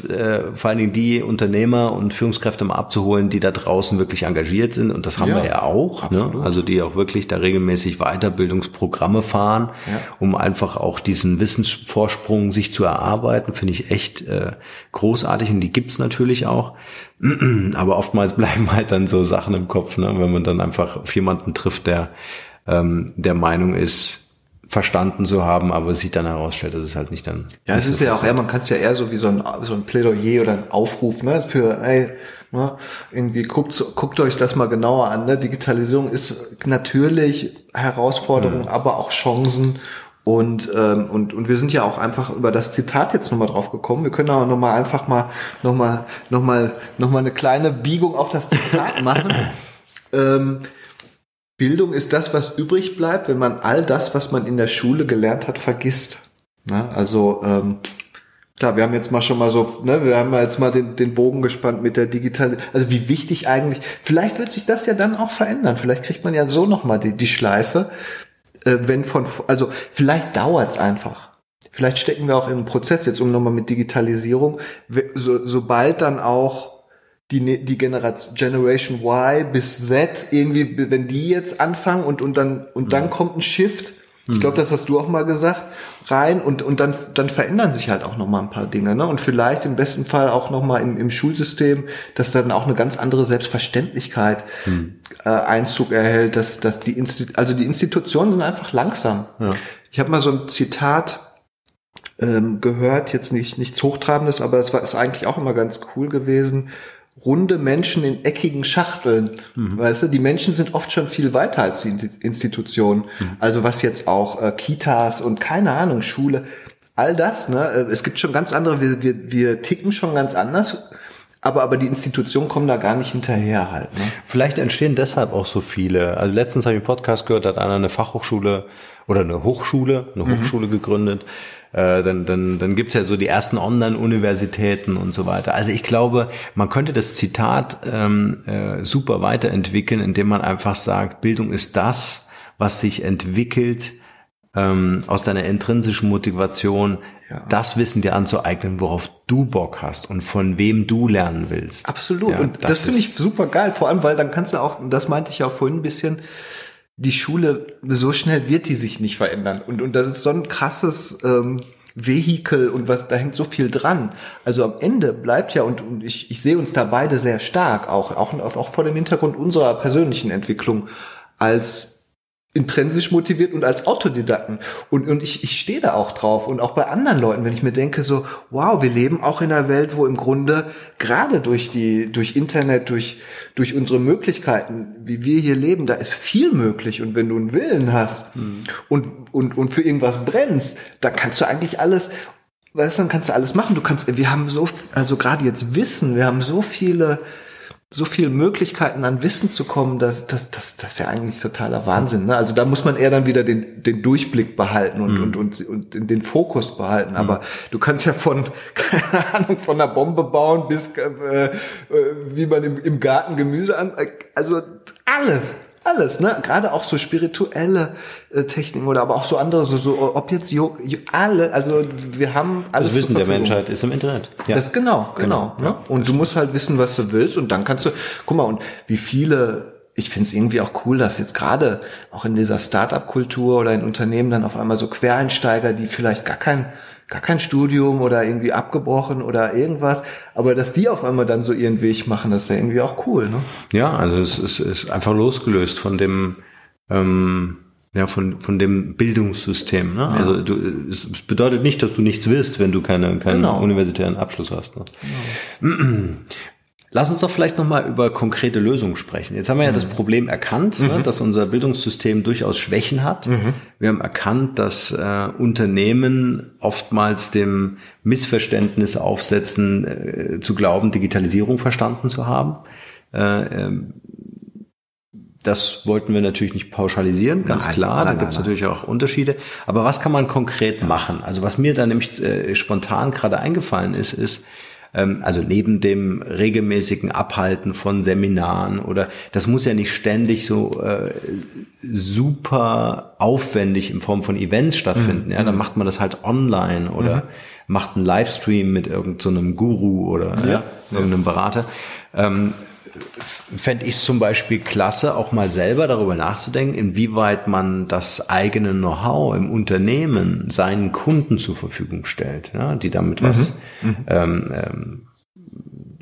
vor allen Dingen die Unternehmer und Führungskräfte mal abzuholen, die da draußen wirklich engagiert sind, und das haben wir ja auch, ne? Also die auch wirklich da regelmäßig Weiterbildungsprogramme fahren, um einfach auch diesen Wissensvorsprung sich zu erarbeiten, finde ich echt großartig, und die gibt's natürlich auch. Aber oftmals bleiben halt dann so Sachen im Kopf, ne? Wenn man dann einfach auf jemanden trifft, der der Meinung ist, verstanden zu haben, aber sich dann herausstellt, dass es halt nicht dann... Ja, es ist ja auch eher, man kann es ja eher so wie so ein Plädoyer oder ein Aufruf, ne, für, ey, Ne? Irgendwie guckt euch das mal genauer an. Ne? Digitalisierung ist natürlich Herausforderungen, aber auch Chancen. Und wir sind ja auch einfach über das Zitat jetzt nochmal drauf gekommen. Wir können auch nochmal einfach mal nochmal eine kleine Biegung auf das Zitat machen. Bildung ist das, was übrig bleibt, wenn man all das, was man in der Schule gelernt hat, vergisst. Ne? Also klar, wir haben jetzt mal den Bogen gespannt mit der digitalen, also wie wichtig eigentlich, vielleicht wird sich das ja dann auch verändern, vielleicht kriegt man ja so nochmal die Schleife, vielleicht dauert's einfach. Vielleicht stecken wir auch im Prozess jetzt nochmal mit Digitalisierung, sobald dann auch die Generation Y bis Z irgendwie, wenn die jetzt anfangen und dann kommt ein Shift. Ich glaube, das hast du auch mal gesagt, rein und dann verändern sich halt auch nochmal ein paar Dinge, ne? Und vielleicht im besten Fall auch nochmal im Schulsystem, dass dann auch eine ganz andere Selbstverständlichkeit Einzug erhält, dass die Institutionen sind einfach langsam. Ja. Ich habe mal so ein Zitat gehört, jetzt nichts Hochtrabendes, aber es ist eigentlich auch immer ganz cool gewesen. Runde Menschen in eckigen Schachteln, weißt du, die Menschen sind oft schon viel weiter als die Institutionen, also was jetzt auch Kitas und keine Ahnung, Schule, all das, ne, es gibt schon ganz andere, wir ticken schon ganz anders, aber die Institutionen kommen da gar nicht hinterher halt. Ne? Vielleicht entstehen deshalb auch so viele, also letztens habe ich einen Podcast gehört, da hat einer eine Fachhochschule oder eine Hochschule gegründet. Dann gibt's ja so die ersten Online-Universitäten und so weiter. Also ich glaube, man könnte das Zitat super weiterentwickeln, indem man einfach sagt, Bildung ist das, was sich entwickelt aus deiner intrinsischen Motivation, das Wissen dir anzueignen, worauf du Bock hast und von wem du lernen willst. Absolut. Ja, und das finde ich super geil, vor allem, weil dann kannst du auch, und das meinte ich ja vorhin ein bisschen, die Schule, so schnell wird die sich nicht verändern. Und das ist so ein krasses Vehikel und was, da hängt so viel dran. Also am Ende bleibt ja, und ich sehe uns da beide sehr stark, auch vor dem Hintergrund unserer persönlichen Entwicklung, als intrinsisch motiviert und als Autodidakten. Und ich stehe da auch drauf. Und auch bei anderen Leuten, wenn ich mir denke, so, wow, wir leben auch in einer Welt, wo im Grunde gerade durch Internet, durch unsere Möglichkeiten, wie wir hier leben, da ist viel möglich. Und wenn du einen Willen hast und für irgendwas brennst, dann kannst du eigentlich alles, weißt du, dann kannst du alles machen. Wir haben so viele Möglichkeiten an Wissen zu kommen, das ist ja eigentlich totaler Wahnsinn. Ne? Also da muss man eher dann wieder den Durchblick behalten und den Fokus behalten. Aber du kannst ja von einer Bombe bauen bis wie man im Garten Gemüse an, also alles, ne? Gerade auch so spirituelle Techniken oder aber auch so andere, so ob jetzt alle, also wir haben alles. Das Wissen der Menschheit ist im Internet. Ja. Das genau. Ne? Ja, und du musst halt wissen, was du willst und dann kannst du, guck mal, und wie viele, ich find's irgendwie auch cool, dass jetzt gerade auch in dieser Start-up-Kultur oder in Unternehmen dann auf einmal so Quereinsteiger, die vielleicht gar kein Studium oder irgendwie abgebrochen oder irgendwas, aber dass die auf einmal dann so ihren Weg machen, das ist ja irgendwie auch cool, ne? Ja, also es ist einfach losgelöst von dem dem Bildungssystem, ne? Ja. Also es bedeutet nicht, dass du nichts wirst, wenn du keinen universitären Abschluss hast, ne? Genau. Lass uns doch vielleicht nochmal über konkrete Lösungen sprechen. Jetzt haben wir ja das Problem erkannt, ne, dass unser Bildungssystem durchaus Schwächen hat. Wir haben erkannt, dass Unternehmen oftmals dem Missverständnis aufsetzen, zu glauben, Digitalisierung verstanden zu haben. Das wollten wir natürlich nicht pauschalisieren, ganz klar. Da gibt es natürlich auch Unterschiede. Aber was kann man konkret machen? Also was mir da nämlich spontan gerade eingefallen ist, also neben dem regelmäßigen Abhalten von Seminaren oder das muss ja nicht ständig so super aufwendig in Form von Events stattfinden. Ja, dann macht man das halt online oder macht einen Livestream mit irgend so einem Guru oder irgendeinem Berater. Fände ich zum Beispiel klasse, auch mal selber darüber nachzudenken, inwieweit man das eigene Know-how im Unternehmen seinen Kunden zur Verfügung stellt, ja, die damit was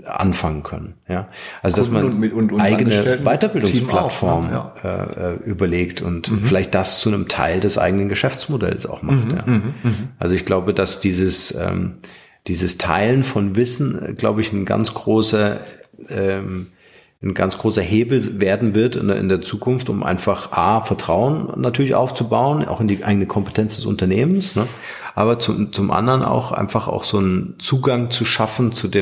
anfangen können. Ja. Also Kunden, dass man und eigene Weiterbildungsplattform überlegt und vielleicht das zu einem Teil des eigenen Geschäftsmodells auch macht. Ja. Also ich glaube, dass dieses dieses Teilen von Wissen, glaube ich, ein ganz großer Hebel werden wird in der Zukunft, um einfach Vertrauen natürlich aufzubauen, auch in die eigene Kompetenz des Unternehmens, ne? Aber zum anderen auch einfach auch so einen Zugang zu schaffen zur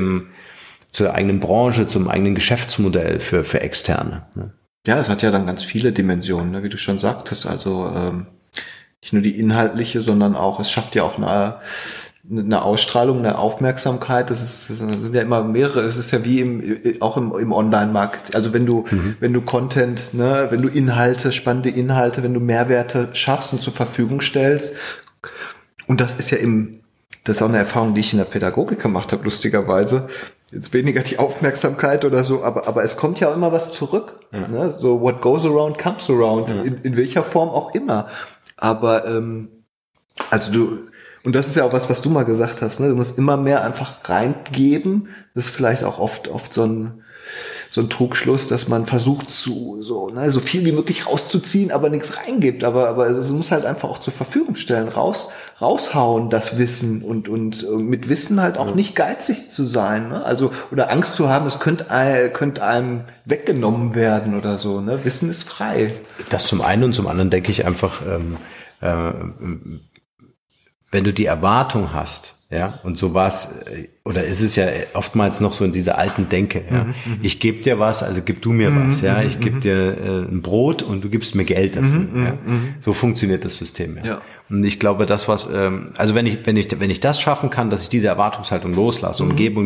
eigenen Branche, zum eigenen Geschäftsmodell für Externe, ne? Ja, es hat ja dann ganz viele Dimensionen, ne? Wie du schon sagtest, also nicht nur die inhaltliche, sondern auch, es schafft ja auch eine Ausstrahlung, eine Aufmerksamkeit, das sind ja immer mehrere, es ist ja wie auch im Online-Markt, also wenn du Content, ne, wenn du Inhalte, spannende Inhalte, wenn du Mehrwerte schaffst und zur Verfügung stellst, und das ist ja das ist auch eine Erfahrung, die ich in der Pädagogik gemacht habe, lustigerweise, jetzt weniger die Aufmerksamkeit oder so, aber es kommt ja auch immer was zurück, ja, ne? So what goes around comes around, ja, in welcher Form auch immer, aber und das ist ja auch was du mal gesagt hast, ne? Du musst immer mehr einfach reingeben. Das ist vielleicht auch oft so ein Trugschluss, dass man versucht so viel wie möglich rauszuziehen, aber nichts reingibt. Aber es muss halt einfach auch zur Verfügung stellen, raushauen, das Wissen und mit Wissen halt auch nicht geizig zu sein, ne? Also, oder Angst zu haben, es könnte einem weggenommen werden oder so, ne? Wissen ist frei. Das zum einen, und zum anderen denke ich einfach, wenn du die Erwartung hast, ja, und so war's, oder ist es ja oftmals noch so in dieser alten Denke, ja, ich gebe dir was, also gib du mir was, ja, ich gebe dir ein Brot und du gibst mir Geld dafür, ja. So funktioniert das System, ja. Ja. Und ich glaube, das was, also wenn ich das schaffen kann, dass ich diese Erwartungshaltung loslasse und gebe,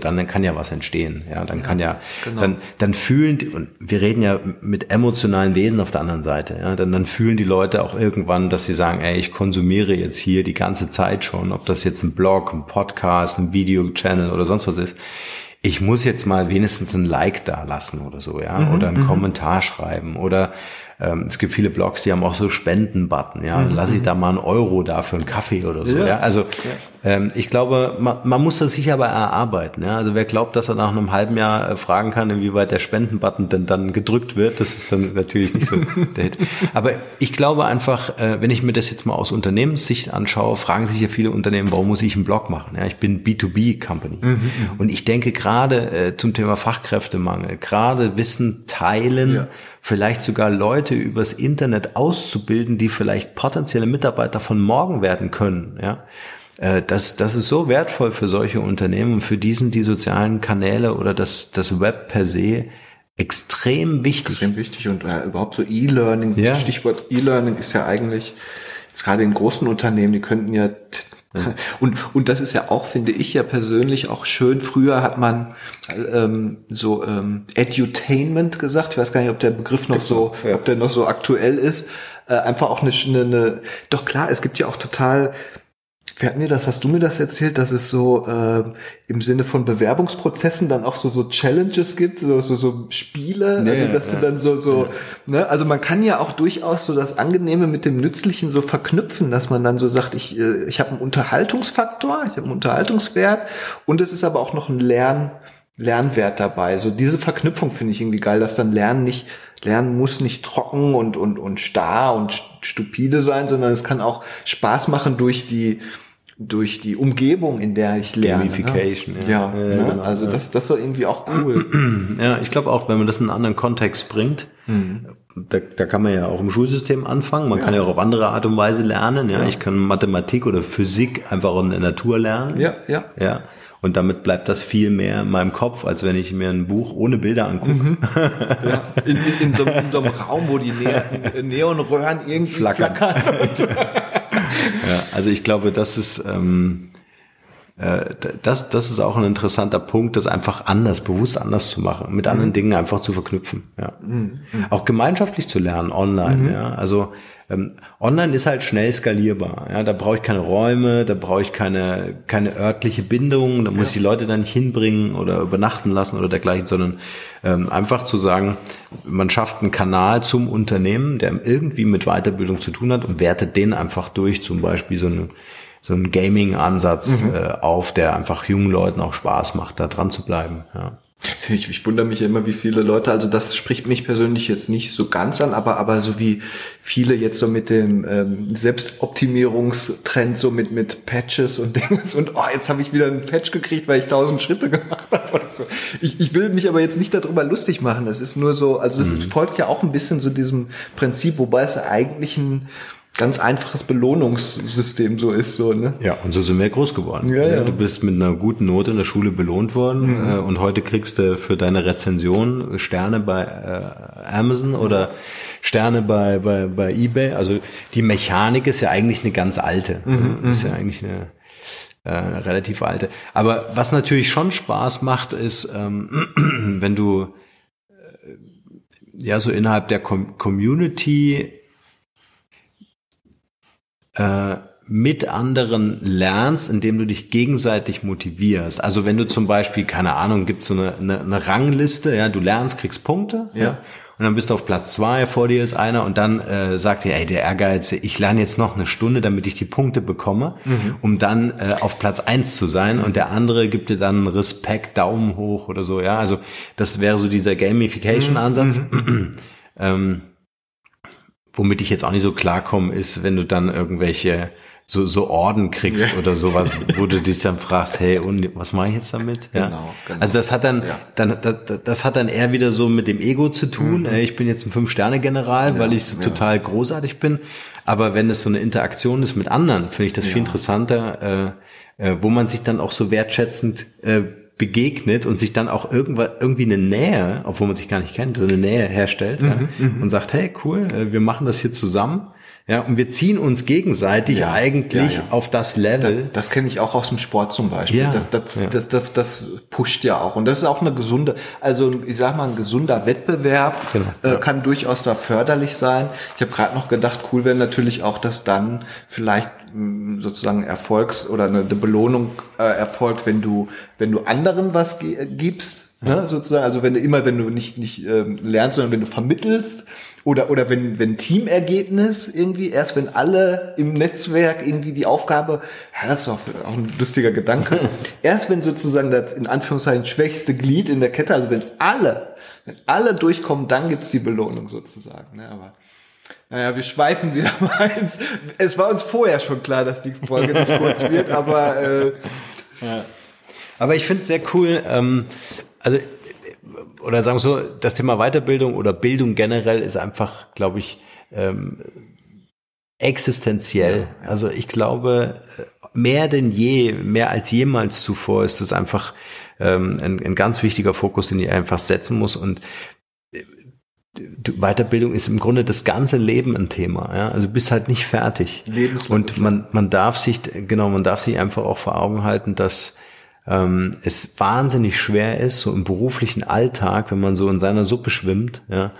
dann kann ja was entstehen, ja, dann kann ja, genau, dann fühlen die, und wir reden ja mit emotionalen Wesen auf der anderen Seite, ja, dann fühlen die Leute auch irgendwann, dass sie sagen, ey, ich konsumiere jetzt hier die ganze Zeit schon, ob das jetzt ein Blog, ein Podcast, ein Video-Channel oder sonst was ist. Ich muss jetzt mal wenigstens ein Like da lassen oder so, ja, oder einen Kommentar schreiben, oder es gibt viele Blogs, die haben auch so Spenden-Button, ja, dann lasse ich da mal einen Euro da für einen Kaffee oder so, ja, ja? Also ich glaube, man muss das sich aber erarbeiten, ja, also wer glaubt, dass er nach einem halben Jahr fragen kann, inwieweit der Spenden-Button denn dann gedrückt wird, das ist dann natürlich nicht so der Hit. Aber ich glaube einfach, wenn ich mir das jetzt mal aus Unternehmenssicht anschaue, fragen sich ja viele Unternehmen, warum muss ich einen Blog machen, ja, ich bin B2B-Company, und ich denke gerade zum Thema Fachkräftemangel, gerade Wissen teilen, ja, vielleicht sogar Leute übers Internet auszubilden, die vielleicht potenzielle Mitarbeiter von morgen werden können, ja. Das ist so wertvoll für solche Unternehmen, und für die sind die sozialen Kanäle oder das Web per se extrem wichtig. Extrem wichtig, und überhaupt so E-Learning, ja. Stichwort E-Learning ist ja eigentlich, jetzt gerade in großen Unternehmen, die könnten ja, und das ist ja auch, finde ich ja persönlich auch schön, früher hat man Edutainment gesagt, ich weiß gar nicht, ob der Begriff noch so, ja, ob der noch so aktuell ist, einfach auch eine, doch klar, es gibt ja auch total, hast du mir das erzählt, dass es so im Sinne von Bewerbungsprozessen dann auch so Challenges gibt, so Spiele, nee, also dass du dann so ne, also man kann ja auch durchaus so das Angenehme mit dem Nützlichen so verknüpfen, dass man dann so sagt, ich habe einen Unterhaltungsfaktor, ich habe einen Unterhaltungswert, und es ist aber auch noch ein Lernwert dabei. So diese Verknüpfung finde ich irgendwie geil, dass dann Lernen muss nicht trocken und starr und stupide sein, sondern es kann auch Spaß machen durch die Umgebung, in der ich lerne. Gamification, ne? Ja. Ja, ne? Genau, also ja, das ist doch irgendwie auch cool. Ja, ich glaube auch, wenn man das in einen anderen Kontext bringt, da kann man ja auch im Schulsystem anfangen, man kann ja auch auf andere Art und Weise lernen. Ja, ja. Ich kann Mathematik oder Physik einfach in der Natur lernen. Ja, ja. Ja. Und damit bleibt das viel mehr in meinem Kopf, als wenn ich mir ein Buch ohne Bilder angucke. Ja. In so einem Raum, wo die Neonröhren irgendwie flackern. Ja, also ich glaube, das ist auch ein interessanter Punkt, das einfach bewusst anders zu machen, mit anderen Dingen einfach zu verknüpfen. Ja. Auch gemeinschaftlich zu lernen online. Ja. Also online ist halt schnell skalierbar. Ja. Da brauche ich keine Räume, da brauche ich keine örtliche Bindung, da muss ich die Leute dann nicht hinbringen oder übernachten lassen oder dergleichen, sondern einfach zu sagen, man schafft einen Kanal zum Unternehmen, der irgendwie mit Weiterbildung zu tun hat, und wertet den einfach durch, zum Beispiel so einen Gaming-Ansatz auf, der einfach jungen Leuten auch Spaß macht, da dran zu bleiben. Ja. Ich wundere mich ja immer, wie viele Leute, also das spricht mich persönlich jetzt nicht so ganz an, aber so wie viele jetzt so mit dem Selbstoptimierungstrend, so mit Patches und Dings und oh, jetzt habe ich wieder einen Patch gekriegt, weil ich 1000 Schritte gemacht habe oder so. Ich will mich aber jetzt nicht darüber lustig machen, das ist nur so, also das folgt ja auch ein bisschen so diesem Prinzip, wobei es eigentlich ein ganz einfaches Belohnungssystem so ist. So, ne? Ja, und so sind wir groß geworden. Ja, ja. Du bist mit einer guten Note in der Schule belohnt worden und heute kriegst du für deine Rezension Sterne bei Amazon oder Sterne bei eBay. Also die Mechanik ist ja eigentlich eine ganz alte. Ist ja eigentlich eine relativ alte. Aber was natürlich schon Spaß macht, ist, wenn du ja so innerhalb der Community mit anderen lernst, indem du dich gegenseitig motivierst. Also wenn du zum Beispiel, keine Ahnung, gibt's so eine Rangliste, ja, du lernst, kriegst Punkte, ja. Und dann bist du auf Platz 2, vor dir ist einer und dann sagt dir, ey, der Ehrgeiz, ich lerne jetzt noch eine Stunde, damit ich die Punkte bekomme, um dann auf Platz 1 zu sein und der andere gibt dir dann Respekt, Daumen hoch oder so, ja. Also das wäre so dieser Gamification-Ansatz. Womit ich jetzt auch nicht so klarkomme, ist, wenn du dann irgendwelche so Orden kriegst oder sowas, wo du dich dann fragst, hey, und was mache ich jetzt damit? Ja? Genau. Also das hat dann, das hat dann eher wieder so mit dem Ego zu tun. Ich bin jetzt ein 5-Sterne-General, weil ich so total großartig bin. Aber wenn es so eine Interaktion ist mit anderen, finde ich das viel interessanter, wo man sich dann auch so wertschätzend begegnet und sich dann auch irgendwie eine Nähe, obwohl man sich gar nicht kennt, so eine Nähe herstellt und sagt, hey, cool, wir machen das hier zusammen. Ja, und wir ziehen uns gegenseitig auf das Level. Das kenne ich auch aus dem Sport zum Beispiel. Ja, das pusht ja auch. Und das ist auch eine gesunde, also ich sag mal, ein gesunder Wettbewerb kann durchaus da förderlich sein. Ich habe gerade noch gedacht, cool wäre natürlich auch, dass dann vielleicht sozusagen Erfolgs- oder eine Belohnung erfolgt, wenn du anderen was gibst, ne, sozusagen, also wenn du nicht lernst, sondern wenn du vermittelst oder wenn Teamergebnis irgendwie, erst wenn alle im Netzwerk irgendwie die Aufgabe, das ist auch ein lustiger Gedanke, erst wenn sozusagen das in Anführungszeichen schwächste Glied in der Kette, also wenn alle durchkommen, dann gibt's die Belohnung sozusagen, ne, aber naja, wir schweifen wieder mal ins. Es war uns vorher schon klar, dass die Folge nicht kurz wird, aber aber ich finde es sehr cool, also oder sagen wir so, das Thema Weiterbildung oder Bildung generell ist einfach, glaube ich, existenziell. Also ich glaube, mehr denn je, mehr als jemals zuvor ist es einfach ein ganz wichtiger Fokus, den ich einfach setzen muss. Und Weiterbildung ist im Grunde das ganze Leben ein Thema, ja. Also du bist halt nicht fertig. Und man darf sich einfach auch vor Augen halten, dass es wahnsinnig schwer ist, so im beruflichen Alltag, wenn man so in seiner Suppe schwimmt, ja,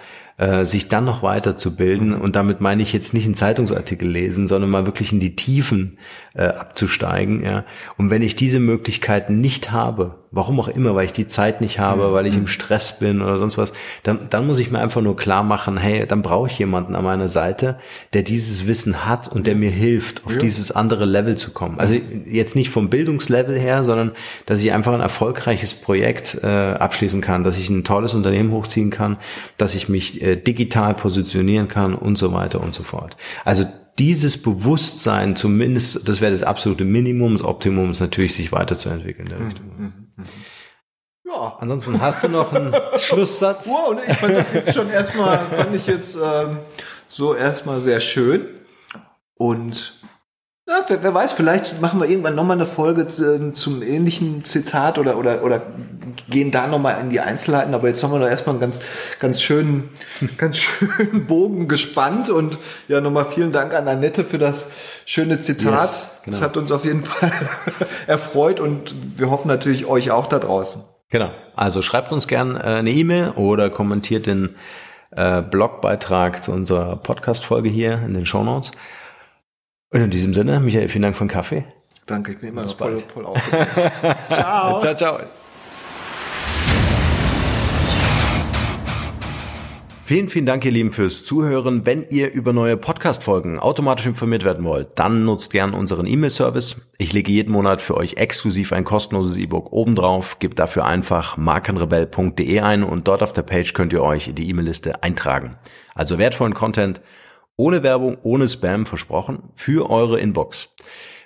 sich dann noch weiterzubilden. Und damit meine ich jetzt nicht einen Zeitungsartikel lesen, sondern mal wirklich in die Tiefen abzusteigen, ja. Und wenn ich diese Möglichkeiten nicht habe, warum auch immer, weil ich die Zeit nicht habe, weil ich im Stress bin oder sonst was, dann muss ich mir einfach nur klar machen, hey, dann brauche ich jemanden an meiner Seite, der dieses Wissen hat und der mir hilft, auf dieses andere Level zu kommen. Also jetzt nicht vom Bildungslevel her, sondern dass ich einfach ein erfolgreiches Projekt abschließen kann, dass ich ein tolles Unternehmen hochziehen kann, dass ich mich digital positionieren kann und so weiter und so fort. Also dieses Bewusstsein zumindest, das wäre das absolute Minimum, das Optimum ist natürlich, sich weiterzuentwickeln in der Richtung. Ja. Ansonsten hast du noch einen Schlusssatz? Wow, ich fand das jetzt schon erstmal sehr schön. Und ja, wer weiß, vielleicht machen wir irgendwann nochmal eine Folge zum ähnlichen Zitat oder gehen da nochmal in die Einzelheiten. Aber jetzt haben wir doch erstmal einen ganz schönen Bogen gespannt. Und ja, nochmal vielen Dank an Annette für das schöne Zitat. Yes, genau. Das hat uns auf jeden Fall erfreut und wir hoffen natürlich euch auch da draußen. Genau. Also schreibt uns gern eine E-Mail oder kommentiert den Blogbeitrag zu unserer Podcast-Folge hier in den Shownotes. Und in diesem Sinne, Michael, vielen Dank für den Kaffee. Danke, ich bin immer noch voll aufgeregt. Ciao. Ciao, ciao. Vielen, vielen Dank, ihr Lieben, fürs Zuhören. Wenn ihr über neue Podcast-Folgen automatisch informiert werden wollt, dann nutzt gern unseren E-Mail-Service. Ich lege jeden Monat für euch exklusiv ein kostenloses E-Book obendrauf. Gebt dafür einfach markenrebell.de ein und dort auf der Page könnt ihr euch in die E-Mail-Liste eintragen. Also wertvollen Content, ohne Werbung, ohne Spam, versprochen, für eure Inbox.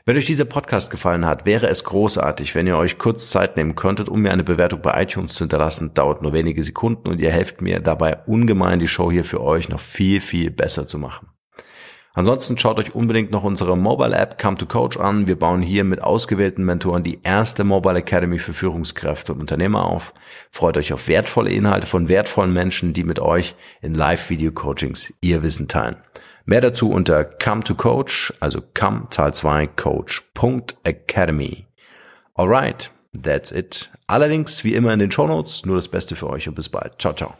Wenn euch dieser Podcast gefallen hat, wäre es großartig, wenn ihr euch kurz Zeit nehmen könntet, um mir eine Bewertung bei iTunes zu hinterlassen. Dauert nur wenige Sekunden und ihr helft mir dabei ungemein, die Show hier für euch noch viel, viel besser zu machen. Ansonsten schaut euch unbedingt noch unsere Mobile-App Come to Coach an. Wir bauen hier mit ausgewählten Mentoren die erste Mobile Academy für Führungskräfte und Unternehmer auf. Freut euch auf wertvolle Inhalte von wertvollen Menschen, die mit euch in Live-Video-Coachings ihr Wissen teilen. Mehr dazu unter Come to Coach, also come2coach.academy. Alright, that's it. Allerdings wie immer in den Shownotes, nur das Beste für euch und bis bald. Ciao, ciao.